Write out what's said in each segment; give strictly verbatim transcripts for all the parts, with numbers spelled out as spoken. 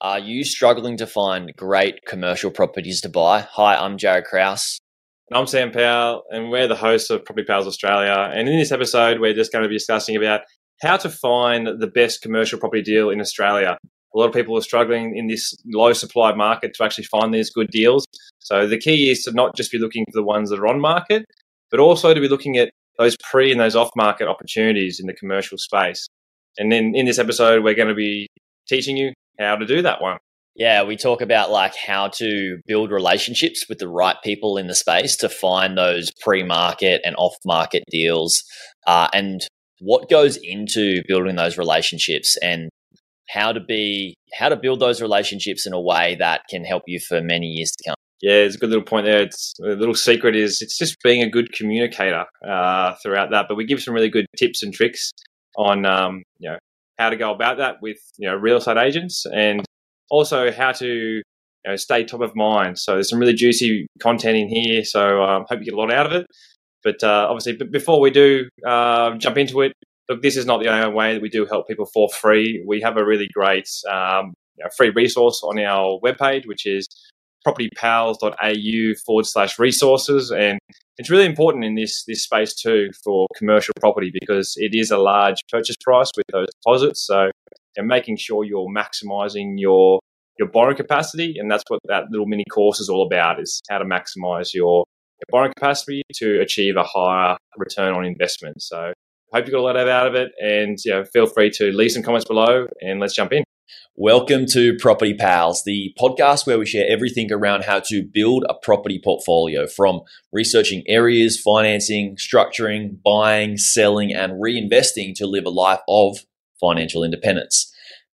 Are you struggling to find great commercial properties to buy? Hi, I'm Jared Krause. And I'm Sam Powell, and we're the hosts of Property Pals Australia. And in this episode, we're just going to be discussing about how to find the best commercial property deal in Australia. A lot of people are struggling in this low supply market to actually find these good deals. So the key is to not just be looking for the ones that are on market, but also to be looking at those pre and those off market opportunities in the commercial space. And then in this episode, we're going to be teaching you how to do that one. Yeah, we talk about like how to build relationships with the right people in the space to find those pre-market and off-market deals, uh, and what goes into building those relationships and how to be how to build those relationships in a way that can help you for many years to come. Yeah, it's a good little point there. It's a little secret is it's just being a good communicator uh, throughout that. But we give some really good tips and tricks on um, you know. how to go about that with you know real estate agents, and also how to you know, stay top of mind. So there's some really juicy content in here. So I um, hope you get a lot out of it. But uh, obviously, but before we do uh, jump into it, look, this is not the only way that we do help people for free. We have a really great um, you know, free resource on our webpage, which is propertypals.au forward slash resources, and it's really important in this this space too for commercial property because it is a large purchase price with those deposits. So and making sure you're maximizing your your borrowing capacity, and that's what that little mini course is all about, is how to maximize your, your borrowing capacity to achieve a higher return on investment. So hope you got a lot out of it, and you know, feel free to leave some comments below and let's jump in. Welcome to Property Pals, the podcast where we share everything around how to build a property portfolio, from researching areas, financing, structuring, buying, selling, and reinvesting to live a life of financial independence.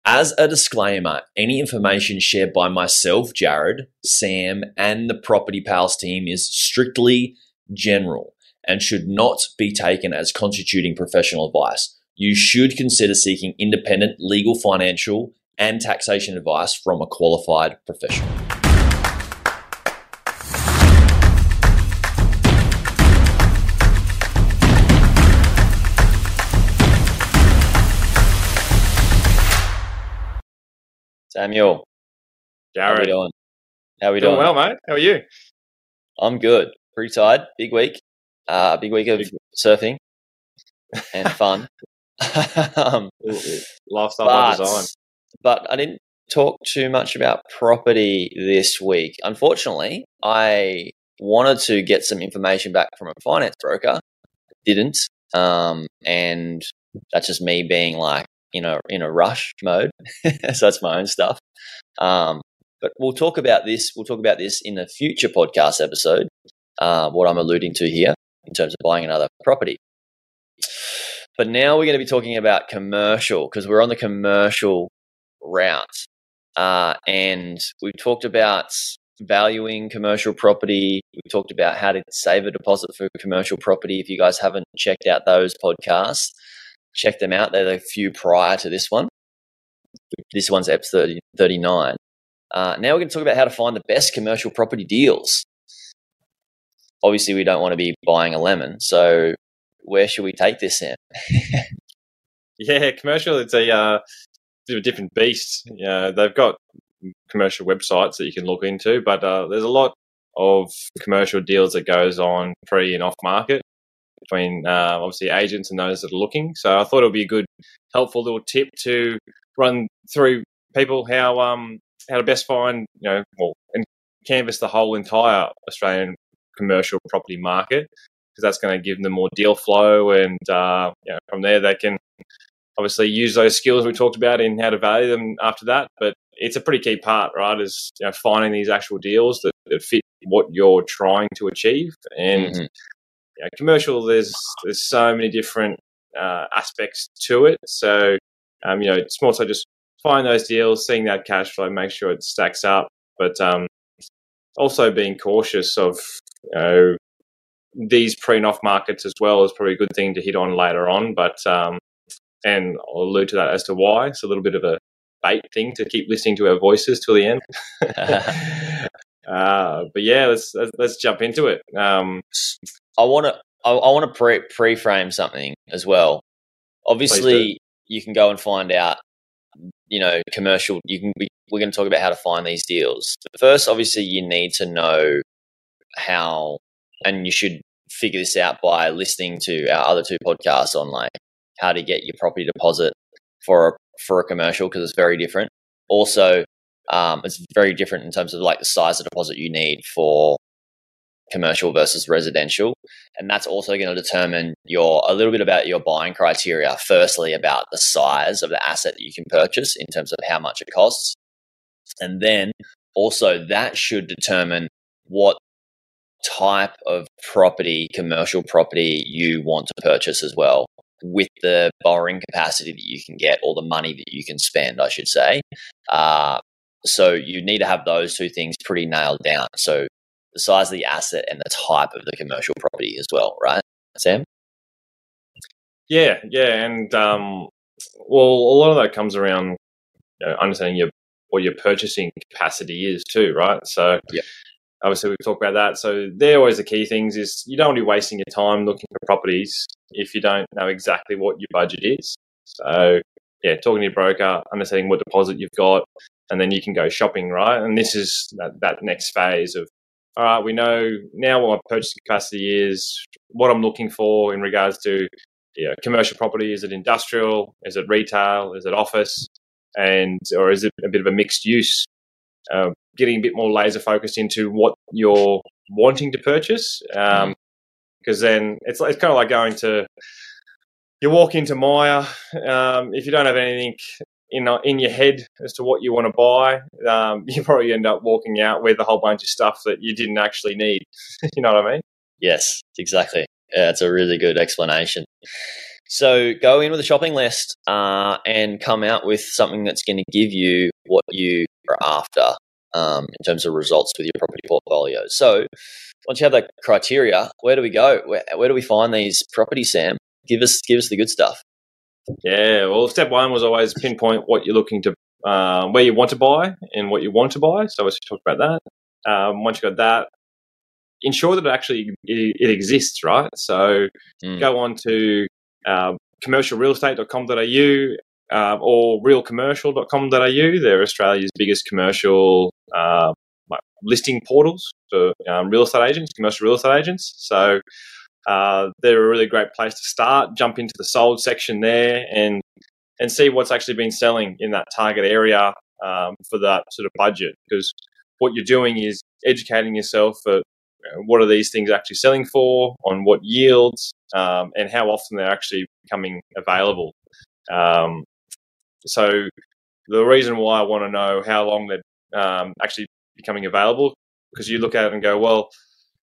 As a disclaimer, any information shared by myself, Jared, Sam, and the Property Pals team is strictly general and should not be taken as constituting professional advice. You should consider seeking independent legal, financial, and taxation advice from a qualified professional. Samuel, Jared, how are we doing? How are we doing? Doing well, mate. How are you? I'm good. Pretty tired. Big week. Uh, big week of big surfing and fun. um, Lifestyle by design. But I didn't talk too much about property this week. Unfortunately, I wanted to get some information back from a finance broker. Didn't. Um, and that's just me being like, you know, in a rush mode. So that's my own stuff. Um, but we'll talk about this. We'll talk about this in a future podcast episode, uh, what I'm alluding to here in terms of buying another property. But now we're going to be talking about commercial because we're on the commercial route. Uh, and we've talked about valuing commercial property. We've talked about how to save a deposit for commercial property. If you guys haven't checked out those podcasts, check them out. They're the few prior to this one. This one's episode thirty-nine. Uh, now we're going to talk about how to find the best commercial property deals. Obviously, we don't want to be buying a lemon. So where should we take this, Sam? Yeah, commercial, it's a... Uh... a different beast. You know, they've got commercial websites that you can look into, but uh, there's a lot of commercial deals that goes on pre and off market between uh, obviously agents and those that are looking. So I thought it would be a good, helpful little tip to run through people how um how to best find you know well and canvas the whole entire Australian commercial property market, because that's going to give them more deal flow, and uh, you know, from there they can obviously use those skills we talked about in how to value them after that. But it's a pretty key part, right, is you know, finding these actual deals that, that fit what you're trying to achieve. And mm-hmm. you know, commercial, there's there's so many different uh, aspects to it. So, um, you know, it's more so just find those deals, seeing that cash flow, make sure it stacks up. But um, also being cautious of, you know, these pre and off markets as well is probably a good thing to hit on later on. But, um, and I'll allude to that as to why. It's a little bit of a bait thing to keep listening to our voices till the end. uh, but yeah, let's, let's let's jump into it. Um, I want to I, I want to pre pre-frame something as well. Obviously, you can go and find out you know, commercial, you can. We, we're going to talk about how to find these deals. But first, obviously, you need to know how, and you should figure this out by listening to our other two podcasts on like how to get your property deposit for a, for a commercial, because it's very different. Also, um, it's very different in terms of like the size of deposit you need for commercial versus residential, and that's also going to determine your a little bit about your buying criteria. Firstly, about the size of the asset that you can purchase in terms of how much it costs, and then also that should determine what type of property, commercial property, you want to purchase as well, with the borrowing capacity that you can get, or the money that you can spend, I should say. Uh, so you need to have those two things pretty nailed down. So the size of the asset and the type of the commercial property as well, right, Sam? Yeah, yeah, and um, well, a lot of that comes around you know, understanding your what your purchasing capacity is too, right? So yeah. Obviously, we've talked about that. So they're always the key things is you don't want to be wasting your time looking for properties if you don't know exactly what your budget is. So, yeah, talking to your broker, understanding what deposit you've got, and then you can go shopping, right? And this is that, that next phase of, all right, we know now what my purchase capacity is, what I'm looking for in regards to you know, commercial property. Is it industrial? Is it retail? Is it office? And or is it a bit of a mixed use? Uh, getting a bit more laser focused into what you're wanting to purchase, because um, then it's it's kind of like going to you walk into Myer. Um, if you don't have anything in in your head as to what you want to buy, um, you probably end up walking out with a whole bunch of stuff that you didn't actually need. You know what I mean? Yes, exactly. Yeah, that's a really good explanation. So go in with a shopping list uh, and come out with something that's going to give you what you are after um, in terms of results with your property portfolio. So once you have that criteria, where do we go? Where, where do we find these properties, Sam? Give us give us the good stuff. Yeah, well, step one was always pinpoint what you're looking to, uh, where you want to buy and what you want to buy. So we talked about that. Um, once you got that, ensure that it actually it, it exists, right? So mm. go on to Uh, commercial real estate dot com dot a u uh, or real commercial dot com dot a u. They're Australia's biggest commercial uh, listing portals for um, real estate agents, commercial real estate agents. So uh, they're a really great place to start. Jump into the sold section there and and see what's actually been selling in that target area um, for that sort of budget. Because what you're doing is educating yourself for what are these things actually selling for, on what yields, um, and how often they're actually becoming available. Um, so the reason why I want to know how long they're um, actually becoming available, because you look at it and go, well,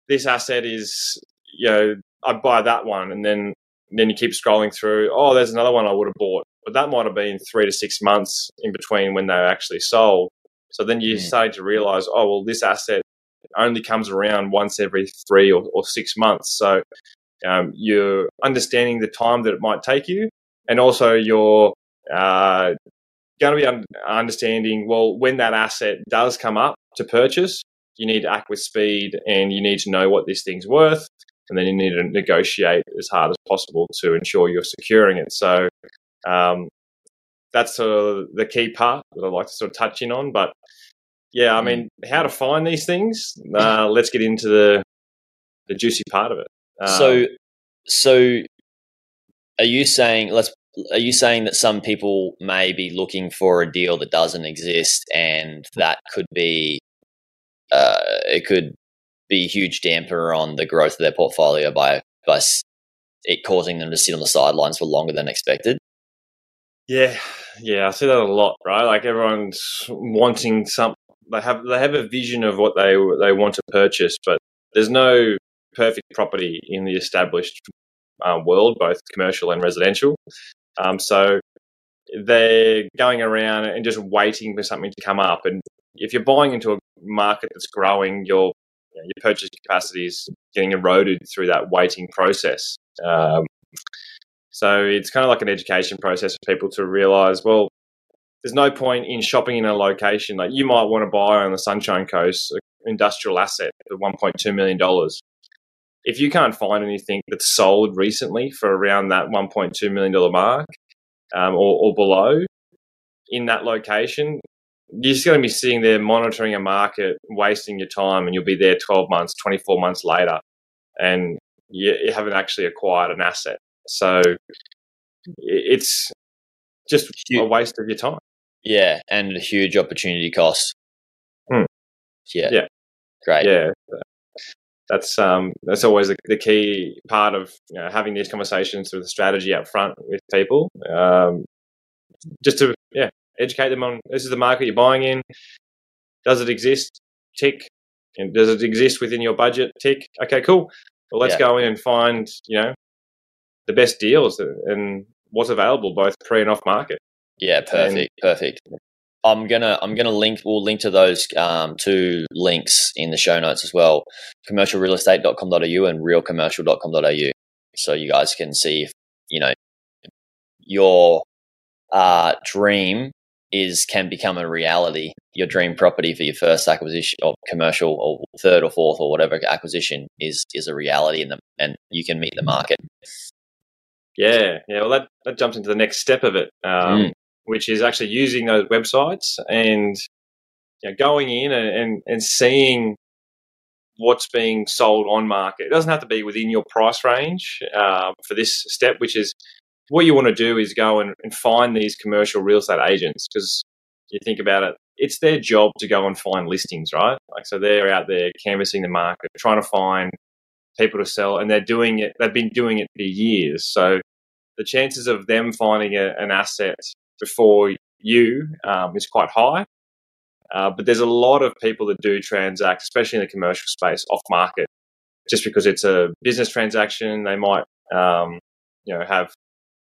this asset is, you know, I'd buy that one. And then and then you keep scrolling through, oh, there's another one I would have bought. But that might have been three to six months in between when they actually sold. So then you mm. start to realise, oh, well, this asset only comes around once every three or, or six months. So um, you're understanding the time that it might take you, and also you're uh, going to be un- understanding, well, when that asset does come up to purchase, you need to act with speed and you need to know what this thing's worth, and then you need to negotiate as hard as possible to ensure you're securing it. So um, that's sort of the key part that I'd like to sort of touch in on, but yeah, I mean, how to find these things? Uh, let's get into the the juicy part of it. Um, so, so are you saying? Let's. Are you saying that some people may be looking for a deal that doesn't exist, and that could be uh, it could be a huge damper on the growth of their portfolio by by it causing them to sit on the sidelines for longer than expected? Yeah, yeah, I see that a lot, right? Like everyone's wanting something. They have they have a vision of what they they want to purchase, but there's no perfect property in the established uh, world, both commercial and residential. Um, so they're going around and just waiting for something to come up. And if you're buying into a market that's growing, your you know, your purchase capacity is getting eroded through that waiting process. Um, so it's kind of like an education process for people to realise, well, there's no point in shopping in a location. Like you might want to buy on the Sunshine Coast an industrial asset for one point two million dollars. If you can't find anything that's sold recently for around that one point two million dollars mark um, or, or below, in that location, you're just going to be sitting there monitoring a market, wasting your time, and you'll be there twelve months, twenty-four months later, and you haven't actually acquired an asset. So it's just huge. A waste of your time. Yeah, and a huge opportunity cost. Hmm. Yeah. Yeah. Great. Yeah. That's um, that's always the, the key part of, you know, having these conversations with the strategy up front with people, um, just to yeah educate them on, this is the market you're buying in. Does it exist? Tick. And does it exist within your budget? Tick. Okay, cool. Well, let's yeah. go in and find, you know, the best deals and what's available both pre and off market. Yeah, perfect, and, perfect. I'm gonna I'm gonna link. We'll link to those um, two links in the show notes as well: commercial real estate dot com dot a u and real commercial dot com dot a u. So you guys can see if, you know, your uh, dream is can become a reality. Your dream property for your first acquisition or commercial or third or fourth or whatever acquisition is is a reality, in them, and you can meet the market. Yeah, yeah. Well, that that jumps into the next step of it. Um, mm. Which is actually using those websites and, you know, going in and, and, and seeing what's being sold on market. It doesn't have to be within your price range uh, for this step, which is what you want to do is go and, and find these commercial real estate agents, because you think about it, it's their job to go and find listings, right? Like, so they're out there canvassing the market, trying to find people to sell, and they're doing it. They've been doing it for years. So the chances of them finding a, an asset before you um, is quite high. Uh, but there's a lot of people that do transact, especially in the commercial space, off market, just because it's a business transaction. They might, um, you know, have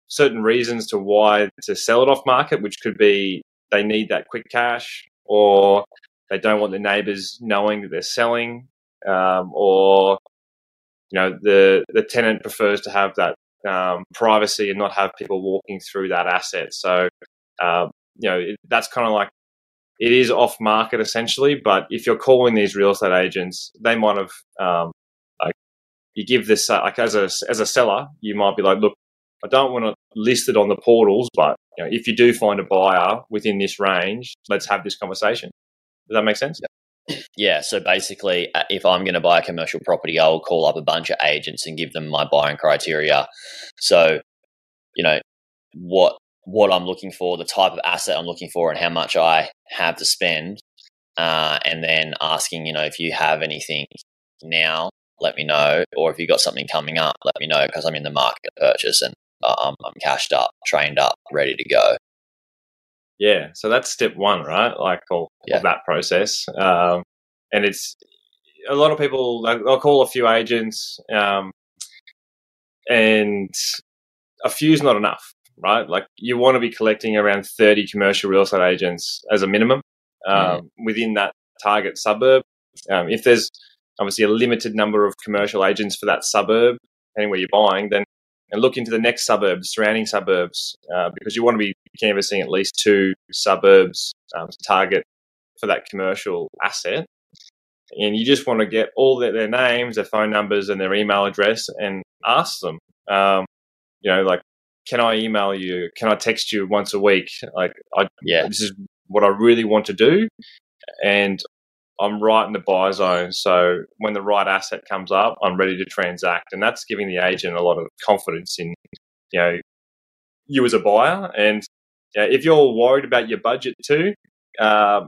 certain reasons to why to sell it off market, which could be they need that quick cash, or they don't want the neighbors knowing that they're selling, um, or, you know, the, the tenant prefers to have that Um, privacy and not have people walking through that asset. So, uh, you know, it, that's kind of like, it is off market essentially, but if you're calling these real estate agents, they might have, um, like, you give this, uh, like as a, as a seller, you might be like, look, I don't want to list it on the portals, but, you know, if you do find a buyer within this range, let's have this conversation. Does that make sense? Yeah. Yeah, so basically, if I'm going to buy a commercial property, I'll call up a bunch of agents and give them my buying criteria. So, you know, what what I'm looking for, the type of asset I'm looking for, and how much I have to spend, uh, and then asking, you know, if you have anything now, let me know, or if you've got something coming up, let me know, because I'm in the market purchase and I'm, I'm cashed up, trained up, ready to go. Yeah, so that's step one, right? Like, all yeah. of that process, um, and it's a lot of people. They'll call a few agents, um, and a few's not enough, right? Like, you want to be collecting around thirty commercial real estate agents as a minimum um, mm. within that target suburb. Um, if there's obviously a limited number of commercial agents for that suburb, depending where you're buying, then and look into the next suburbs, surrounding suburbs, uh, because you want to be canvassing at least two suburbs um, to target for that commercial asset. And you just want to get all their, their names, their phone numbers, and their email address, and ask them, um, you know, like, can I email you? Can I text you once a week? Like, I, yeah. this is what I really want to do, and I'm right in the buy zone, so when the right asset comes up, I'm ready to transact. And that's giving the agent a lot of confidence in, you know, you as a buyer. And you know, if you're worried about your budget too, uh,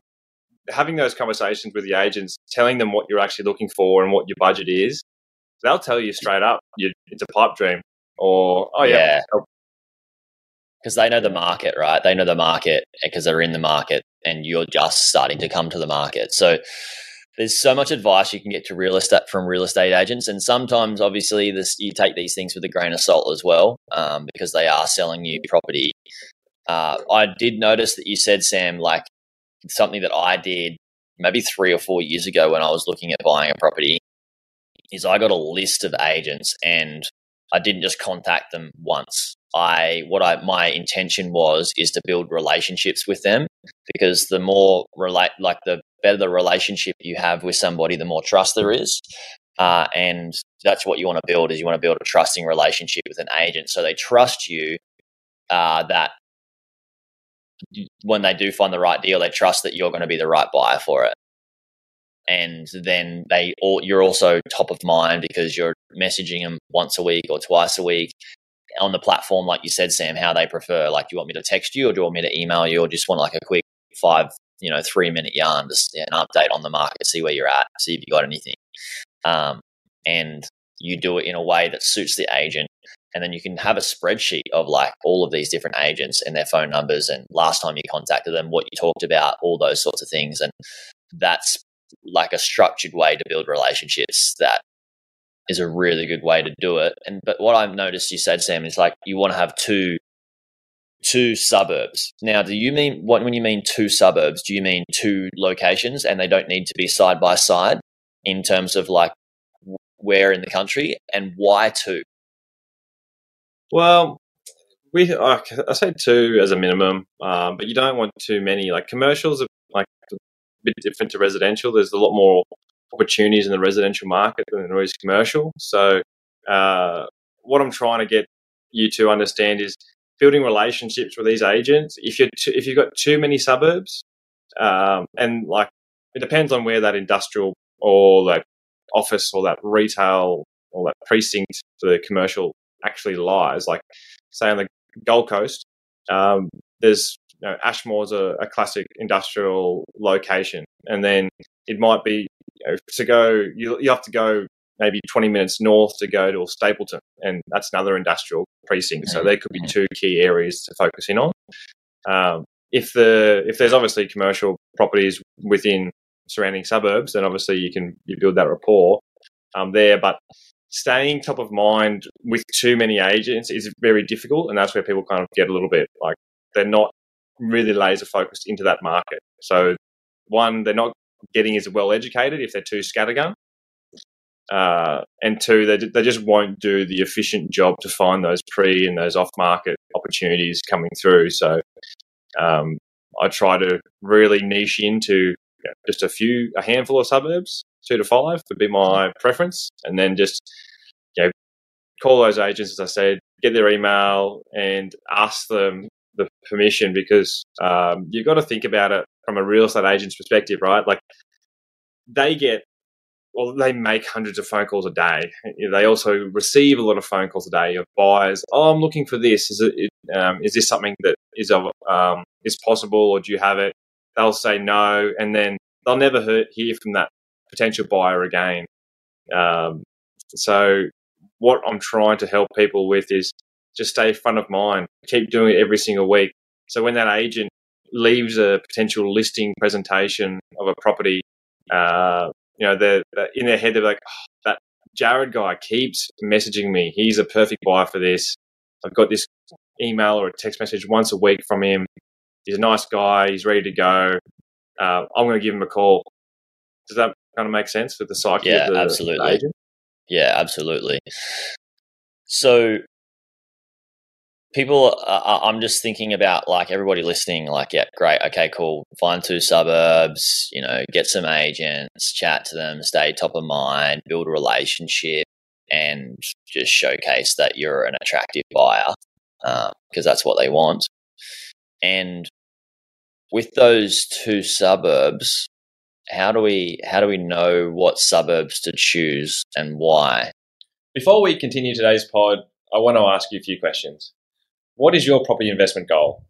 having those conversations with the agents, telling them what you're actually looking for and what your budget is, they'll tell you straight up, you, it's a pipe dream, or, oh, yeah. Because yeah. they know the market, right? They know the market because they're in the market, and you're just starting to come to the market. So there's so much advice you can get to real estate from real estate agents. And sometimes, obviously, this, you take these things with a grain of salt as well, um, because they are selling you property. Uh, I did notice that you said, Sam, like, something that I did maybe three or four years ago when I was looking at buying a property is I got a list of agents, and I didn't just contact them once. I what I my intention was is to build relationships with them, because the more relate like the better the relationship you have with somebody, the more trust there is, uh, and that's what you want to build. Is you want to build a trusting relationship with an agent, so they trust you uh, that when they do find the right deal, they trust that you're going to be the right buyer for it. And then they all, you're also top of mind because you're messaging them once a week or twice a week on the platform, like you said, Sam, how they prefer. Like, do you want me to text you, or do you want me to email you, or just want like a quick five, you know, three minute yarn, just an update on the market, see where you're at, see if you got anything. Um, and you do it in a way that suits the agent. And then you can have a spreadsheet of like all of these different agents and their phone numbers and last time you contacted them, what you talked about, all those sorts of things. And that's like a structured way to build relationships. That is a really good way to do it. And but what I've noticed you said, Sam, is like you want to have two two suburbs. Now, do you mean what when you mean two suburbs, do you mean two locations and they don't need to be side by side in terms of like where in the country, and why two? Well, we I say two as a minimum, um, but you don't want too many. Like commercials are like a bit different to residential. There's a lot more opportunities in the residential market than there is commercial. So uh, what I'm trying to get you to understand is building relationships with these agents. If you're too, if you've got too many suburbs, um, and like it depends on where that industrial or that office or that retail or that precinct for the commercial actually lies. Like, say on the Gold Coast, um, there's you know, Ashmore's a, a classic industrial location, and then it might be you know, to go. You, you have to go maybe twenty minutes north to go to Stapleton, and that's another industrial precinct. So there could be two key areas to focus in on. Um, if the if there's obviously commercial properties within surrounding suburbs, then obviously you can you build that rapport um, there, but staying top of mind with too many agents is very difficult, and that's where people kind of get a little bit like they're not really laser focused into that market. So one, they're not getting as well educated if they're too scattergun, uh, and two, they they just won't do the efficient job to find those pre and those off market opportunities coming through. So um, I try to really niche into yeah, just a few, a handful of suburbs. Two to five would be my preference, and then just you know call those agents, as I said, get their email and ask them the permission, because um, you've got to think about it from a real estate agent's perspective, right? Like they get, well, they make hundreds of phone calls a day. They also receive a lot of phone calls a day of buyers. Oh, I'm looking for this. Is it? Um, is this something that is of um, is possible, or do you have it? They'll say no, and then they'll never hear from that potential buyer again. Um, so what I'm trying to help people with is just stay front of mind, keep doing it every single week. So when that agent leaves a potential listing presentation of a property, uh, you know, they're, they're in their head, they're like, oh, that Jared guy keeps messaging me. He's a perfect buyer for this. I've got this email or a text message once a week from him. He's a nice guy. He's ready to go. Uh, I'm going to give him a call. Does that kind of make sense for the psyche yeah, of the absolutely. agent? Yeah, absolutely. So people, uh, I'm just thinking about like everybody listening, like, yeah, great, okay, cool. Find two suburbs, you know, get some agents, chat to them, stay top of mind, build a relationship, and just showcase that you're an attractive buyer because um, that's what they want. And with those two suburbs, How do we how do we know what suburbs to choose and why? Before we continue today's pod, I want to ask you a few questions. What is your property investment goal?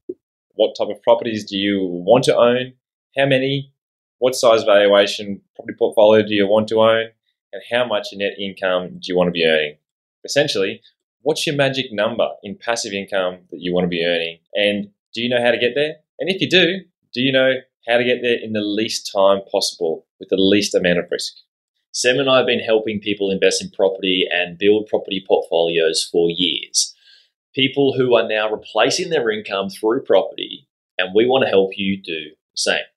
What type of properties do you want to own? How many? What size valuation property portfolio do you want to own? And how much net income do you want to be earning? Essentially, what's your magic number in passive income that you want to be earning? And do you know how to get there? And if you do, do you know how to get there in the least time possible with the least amount of risk? Sam and I have been helping people invest in property and build property portfolios for years. People who are now replacing their income through property, and we want to help you do the same.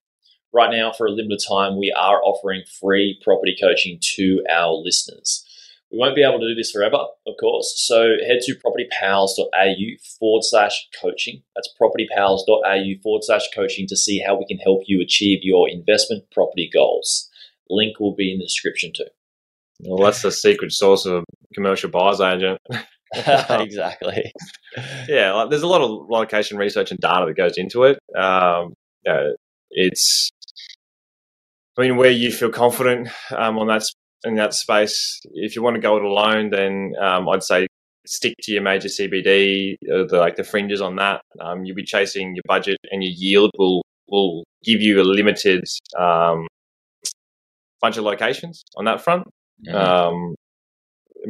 Right now, for a limited time, we are offering free property coaching to our listeners. We won't be able to do this forever, of course, so head to propertypals.au forward slash coaching. That's propertypals.au forward slash coaching to see how we can help you achieve your investment property goals. Link will be in the description too. Well, that's the secret sauce of a commercial buyer's agent. Exactly. Yeah, like, there's a lot of location research and data that goes into it. Um, you know, it's, I mean, where you feel confident um, on that in that space. If you want to go it alone, then um, I'd say stick to your major C B D, uh, the, like the fringes on that. Um, you'll be chasing your budget, and your yield will will give you a limited um, bunch of locations on that front. Mm-hmm. Um,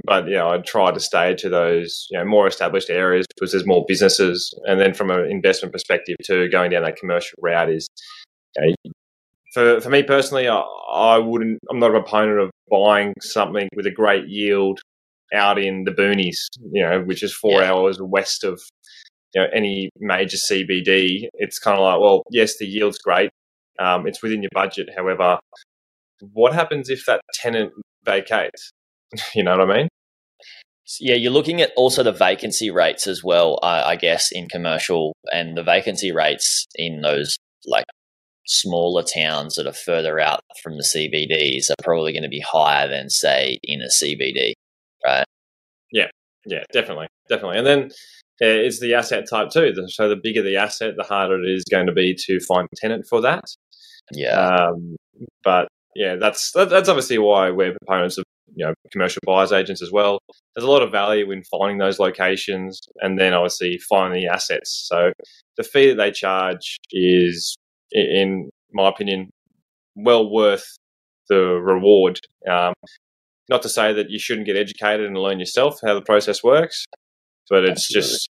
but yeah, I'd try to stay to those, you know, more established areas because there's more businesses. And then from an investment perspective too, going down that commercial route is, you know, for for me personally, I, I wouldn't. I'm not a proponent of buying something with a great yield out in the boonies, you know, which is four yeah. hours west of, you know, any major C B D. It's kind of like, well, yes, the yield's great, um, it's within your budget. However, what happens if that tenant vacates? You know what I mean? Yeah, you're looking at also the vacancy rates as well, I, I guess, in commercial, and the vacancy rates in those like smaller towns that are further out from the C B Ds are probably going to be higher than, say, in a C B D, right? Yeah, yeah, definitely, definitely. And then uh, it's the asset type too. So the bigger the asset, the harder it is going to be to find a tenant for that. Yeah. Um, but yeah, that's that's obviously why we're proponents of, you know, commercial buyers agents as well. There's a lot of value in finding those locations and then obviously finding the assets. So the fee that they charge is, in my opinion, well worth the reward. Um, not to say that you shouldn't get educated and learn yourself how the process works, but it's Absolutely. just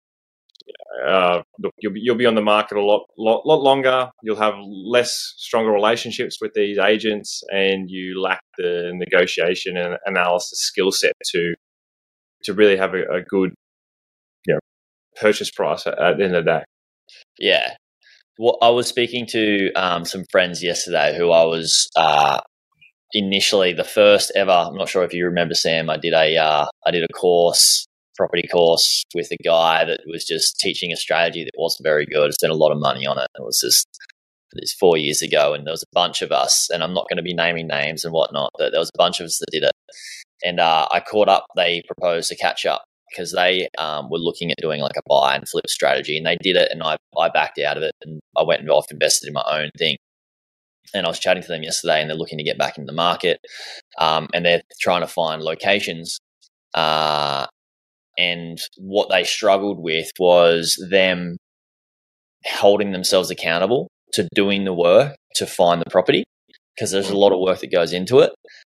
uh, look, you'll be, you'll be on the market a lot, lot, lot longer. You'll have less stronger relationships with these agents, and you lack the negotiation and analysis skill set to to really have a, a good, you know, purchase price at, at the end of the day. Yeah. Well, I was speaking to um, some friends yesterday who I was uh, initially the first ever. I'm not sure if you remember, Sam. I did a uh, I did a course, property course, with a guy that was just teaching a strategy that wasn't very good. I spent a lot of money on it. It was just it was four years ago, and there was a bunch of us. And I'm not going to be naming names and whatnot, but there was a bunch of us that did it. And uh, I caught up. They proposed a catch up because they um, were looking at doing like a buy and flip strategy, and they did it, and I, I backed out of it, and I went and off invested in my own thing. And I was chatting to them yesterday, and they're looking to get back into the market, um, and they're trying to find locations. Uh, and what they struggled with was them holding themselves accountable to doing the work to find the property, because there's a lot of work that goes into it.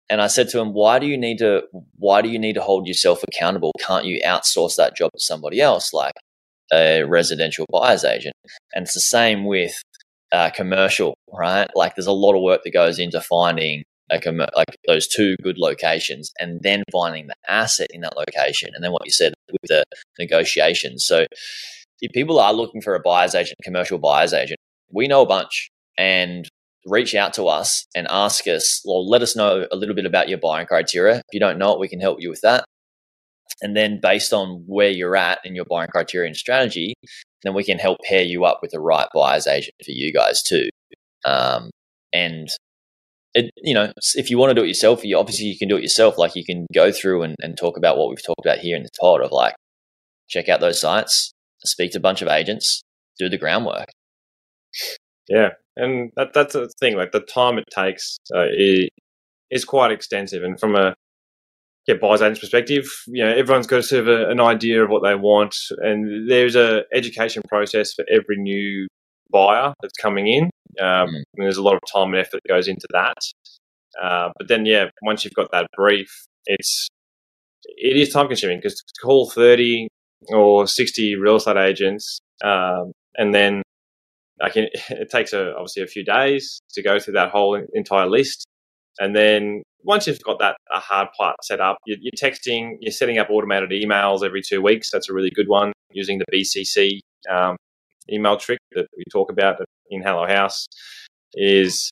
And I said to him, why do you need to why do you need to hold yourself accountable? Can't you outsource that job to somebody else, like a residential buyer's agent? And it's the same with uh, commercial, right? Like, there's a lot of work that goes into finding a com- like those two good locations, and then finding the asset in that location, and then what you said with the negotiations. So if people are looking for a buyer's agent, commercial buyer's agent, we know a bunch, and reach out to us and ask us, well, let us know a little bit about your buying criteria. If you don't know it, we can help you with that. And then based on where you're at in your buying criteria and strategy, then we can help pair you up with the right buyer's agent for you guys too. Um, and, it, you know, if you want to do it yourself, you obviously you can do it yourself. Like, you can go through and, and talk about what we've talked about here in the pod of, like, check out those sites, speak to a bunch of agents, do the groundwork. Yeah. And that that's the thing, like, the time it takes uh, is, is quite extensive. And from a yeah, buyer's agent's perspective, you know, everyone's got sort of a, an idea of what they want. And there's a education process for every new buyer that's coming in. Um, mm. And there's a lot of time and effort that goes into that. Uh, but then, yeah, once you've got that brief, it's, it is time consuming, because to call thirty or sixty real estate agents um, and then, Like it, it takes a, obviously a few days to go through that whole entire list. And then once you've got that a hard part set up, you're, you're texting, you're setting up automated emails every two weeks. That's a really good one, using the B C C um, email trick that we talk about in Hello House. Is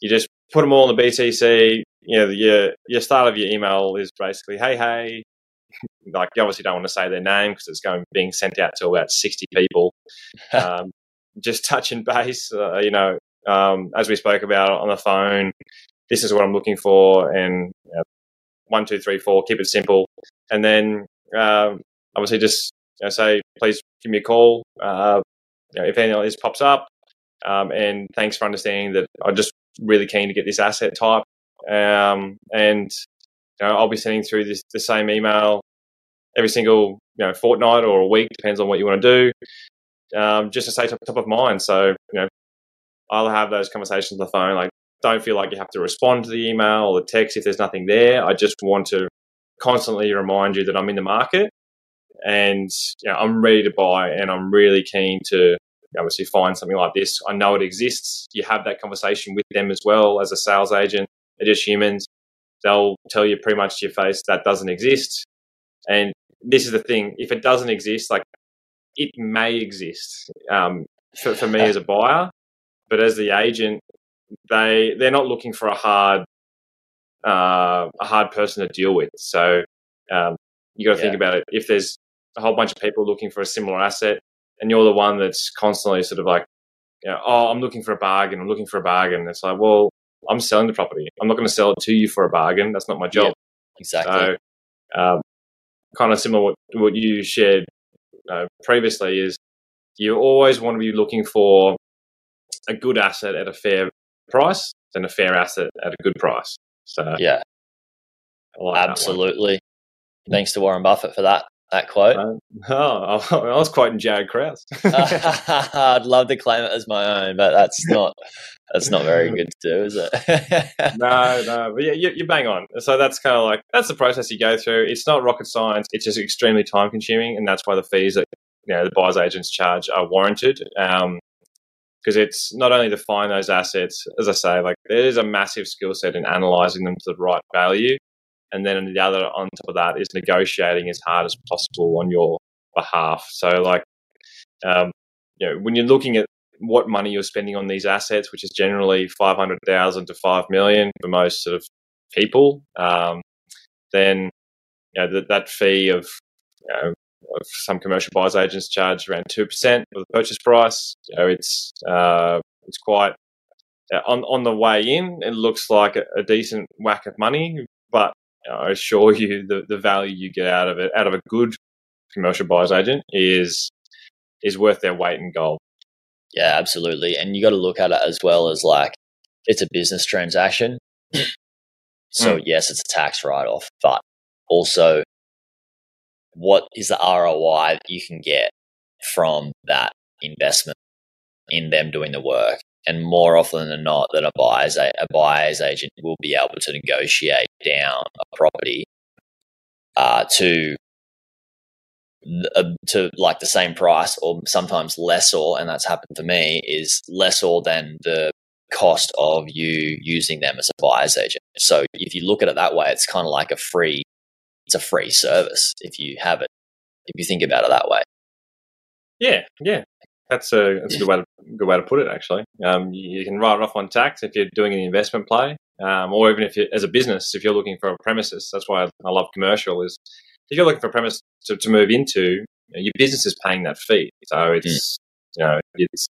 you just put them all in the B C C. You know, your, your start of your email is basically, hey, hey. Like, you obviously don't want to say their name because it's going being sent out to about sixty people. Um, just touch and base, uh, you know, um, as we spoke about on the phone, this is what I'm looking for, and you know, one, two, three, four, keep it simple. And then um, obviously just you know, say, please give me a call uh, you know, if anything like this pops up. Um, and thanks for understanding that I'm just really keen to get this asset type. Um, and you know, I'll be sending through this, the same email every single you know fortnight or a week, depends on what you want to do, um, just to stay top, top of mind. So you know, I'll have those conversations on the phone. Like, don't feel like you have to respond to the email or the text if there's nothing there. I just want to constantly remind you that I'm in the market and you know, I'm ready to buy, and I'm really keen to obviously find something like this. I know it exists. You have that conversation with them as well as a sales agent. They're just humans. They'll tell you pretty much to your face that doesn't exist. And this is the thing. If it doesn't exist, like, it may exist um, for, for me as a buyer, but as the agent, they they're not looking for a hard uh, a hard person to deal with. So um, you got to yeah. think about it. If there's a whole bunch of people looking for a similar asset, and you're the one that's constantly sort of like, you know, oh, I'm looking for a bargain. I'm looking for a bargain. It's like, well, I'm selling the property. I'm not going to sell it to you for a bargain. That's not my job. Yeah, exactly. So, um, kind of similar to what, what you shared uh, previously is you always want to be looking for a good asset at a fair price and a fair asset at a good price. So yeah, like absolutely. Thanks to Warren Buffett for that. That quote. Um, oh, I was quoting Jared Krause. I'd love to claim it as my own, but that's not that's not very good to do, is it? no, no. But yeah, you, you bang on. So that's kind of like that's the process you go through. It's not rocket science. It's just extremely time consuming, and that's why the fees that you know the buyer's agents charge are warranted. Um, because it's not only to find those assets, as I say, like there is a massive skill set in analysing them to the right value. And then the other on top of that is negotiating as hard as possible on your behalf. So, like, um, you know, when you're looking at what money you're spending on these assets, which is generally five hundred thousand to five million for most sort of people, um, then you know that that fee of, you know, of some commercial buyers agents charge around two percent of the purchase price. You know, it's uh, it's quite uh, on on the way in. It looks like a, a decent whack of money, but I assure you the, the value you get out of it, out of a good commercial buyer's agent is is worth their weight in gold. Yeah, absolutely. And you got to look at it as well as like it's a business transaction. So mm. yes, it's a tax write-off, but also what is the R O I that you can get from that investment in them doing the work? And more often than not, that a buyer's a buyer's agent will be able to negotiate down a property uh, to uh, to like the same price, or sometimes less, or and that's happened to me, is less or than the cost of you using them as a buyer's agent. So if you look at it that way, it's kind of like a free, it's a free service if you have it. If you think about it that way. Yeah. Yeah. That's a that's a good way to, good way to put it. Actually, um, you can write it off on tax if you're doing an investment play, um, or even if you're, as a business, if you're looking for a premises. That's why I, I love commercial. Is if you're looking for a premise to, to move into, your business is paying that fee. So it's yeah. you know it's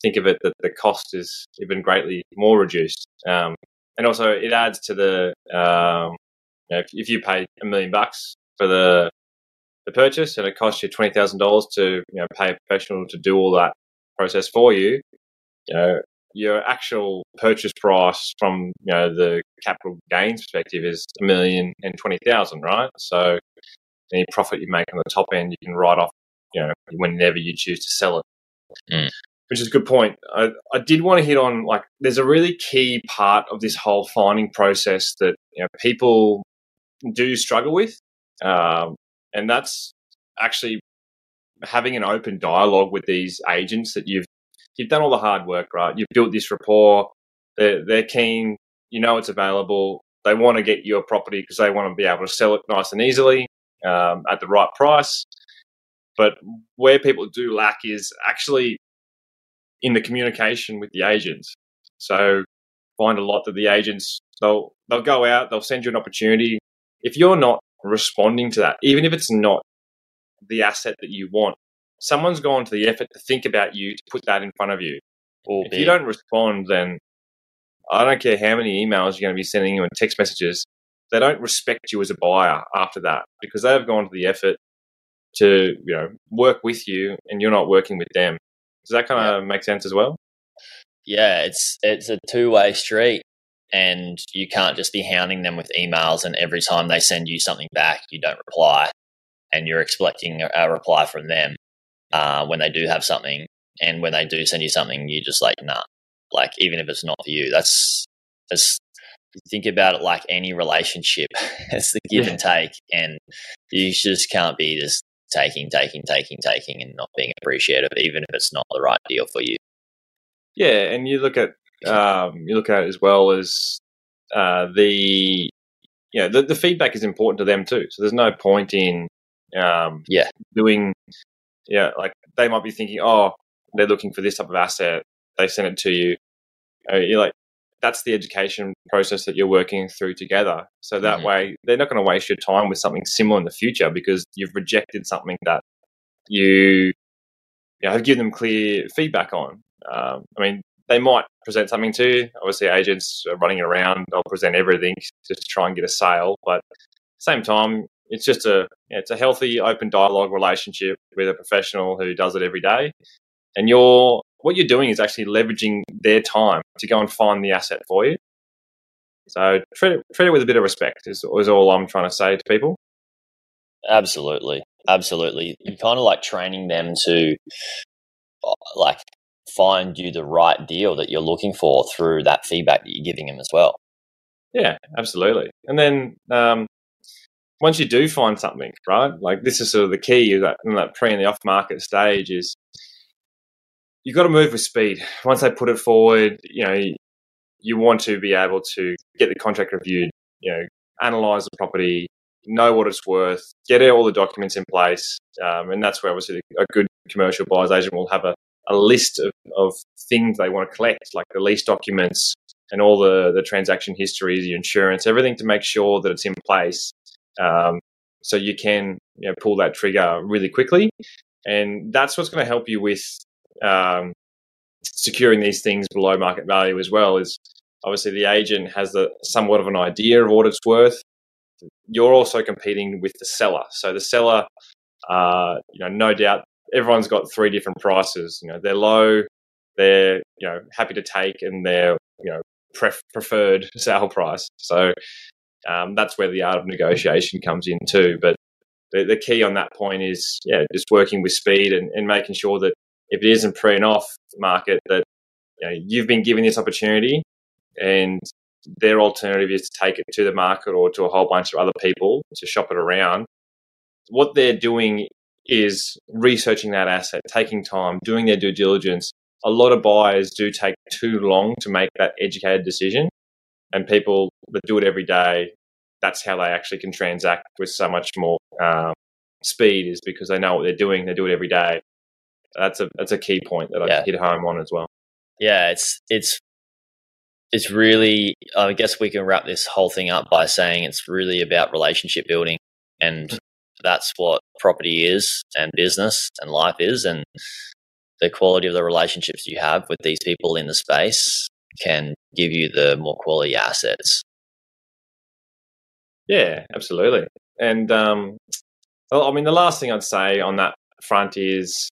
think of it that the cost is even greatly more reduced, um, and also it adds to the um, you know, if, if you pay a million bucks for the the purchase and it costs you twenty thousand dollars to you know pay a professional to do all that process for you, you know, your actual purchase price from you know the capital gains perspective is a million and twenty thousand, right? So any profit you make on the top end you can write off, you know, whenever you choose to sell it. Mm. Which is a good point. I, I did want to hit on like there's a really key part of this whole finding process that you know people do struggle with. Um And that's actually having an open dialogue with these agents that you've you've done all the hard work, right? You've built this rapport. They're, they're keen. You know it's available. They want to get your property because they want to be able to sell it nice and easily um, at the right price. But where people do lack is actually in the communication with the agents. So find a lot that the agents, they'll they'll go out, they'll send you an opportunity. If you're not responding to that, even if it's not the asset that you want, someone's gone to the effort to think about you to put that in front of you. Or if you don't respond, then I don't care how many emails you're going to be sending and text messages, they don't respect you as a buyer after that because they have gone to the effort to, you know, work with you and you're not working with them. Does that kind of yeah. make sense as well? Yeah, it's it's a two-way street, and you can't just be hounding them with emails and every time they send you something back, you don't reply and you're expecting a reply from them uh, when they do have something. And when they do send you something, you're just like, nah, like even if it's not for you, that's, that's think about it like any relationship. It's the give yeah. and take, and you just can't be just taking, taking, taking, taking and not being appreciative, even if it's not the right deal for you. Yeah, and you look at um, you look at it as well as uh, the you know the, the feedback is important to them too. So there's no point in um, yeah doing yeah like they might be thinking, oh, they're looking for this type of asset, they sent it to you. Uh, you're like, that's the education process that you're working through together. So that mm-hmm. way they're not going to waste your time with something similar in the future because you've rejected something that you, you know, have given them clear feedback on. Um, I mean, they might present something to you. Obviously, agents are running around. They'll present everything just to try and get a sale. But at the same time, it's just a it's a healthy, open dialogue relationship with a professional who does it every day. And you're what you're doing is actually leveraging their time to go and find the asset for you. So treat it, treat it with a bit of respect is, is all I'm trying to say to people. Absolutely. Absolutely. You're kind of like training them to like find you the right deal that you're looking for through that feedback that you're giving them as well. Yeah, absolutely. And then um, once you do find something, right, like this is sort of the key in that, that pre and the off-market stage is you've got to move with speed. Once they put it forward, you know, you want to be able to get the contract reviewed, you know, analyze the property, know what it's worth, get all the documents in place. Um, and that's where obviously a good commercial buyer's agent will have a, a list of, of things they want to collect, like the lease documents and all the, the transaction history, the insurance, everything to make sure that it's in place. Um, so you can, you know, pull that trigger really quickly. And that's what's going to help you with Um, securing these things below market value as well. Is obviously the agent has a, somewhat of an idea of what it's worth. You're also competing with the seller. So the seller, uh, you know, no doubt everyone's got three different prices. You know, they're low, they're, you know, happy to take, and they're, you know, pref- preferred sale price. So um, that's where the art of negotiation comes in too. But the, the key on that point is, yeah, just working with speed and, and making sure that if it isn't pre and off market, that you know, you've been given this opportunity and their alternative is to take it to the market or to a whole bunch of other people to shop it around. What they're doing is researching that asset, taking time, doing their due diligence. A lot of buyers do take too long to make that educated decision, and people that do it every day, that's how they actually can transact with so much more um, speed, is because they know what they're doing. They do it every day. That's a that's a key point that I yeah. hit home on as well. Yeah, it's it's it's really. I guess we can wrap this whole thing up by saying it's really about relationship building, and that's what property is, and business, and life is. And the quality of the relationships you have with these people in the space can give you the more quality assets. Yeah, absolutely. And um, well, I mean, the last thing I'd say on that front is,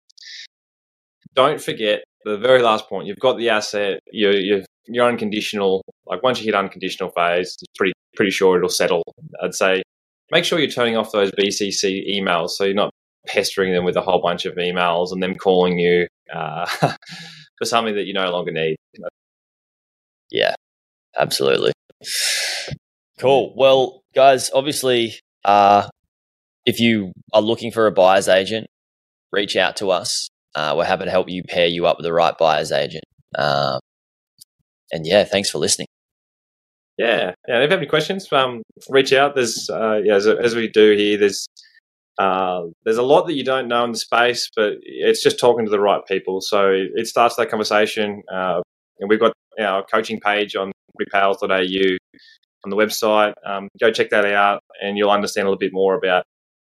don't forget the very last point. You've got the asset. You're, you're you're unconditional. Like once you hit unconditional phase, it's pretty pretty sure it'll settle. I'd say make sure you're turning off those B C C emails, so you're not pestering them with a whole bunch of emails and them calling you uh, for something that you no longer need. Yeah, absolutely. Cool. Well, guys, obviously, uh, if you are looking for a buyer's agent, reach out to us. Uh, we're happy to help you pair you up with the right buyer's agent. Um, and yeah, thanks for listening. Yeah. yeah if you have any questions, um, reach out. There's, uh, yeah, as, as we do here, there's uh, there's a lot that you don't know in the space, but it's just talking to the right people. So it starts that conversation. Uh, and we've got our coaching page on property pals dot a u on the website. Um, go check that out, and you'll understand a little bit more about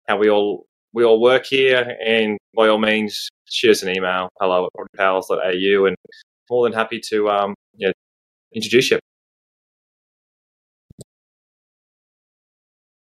how we all we all work here. And by all means, shoot us an email, hello at property pals dot a u, and more than happy to um, you know, introduce you.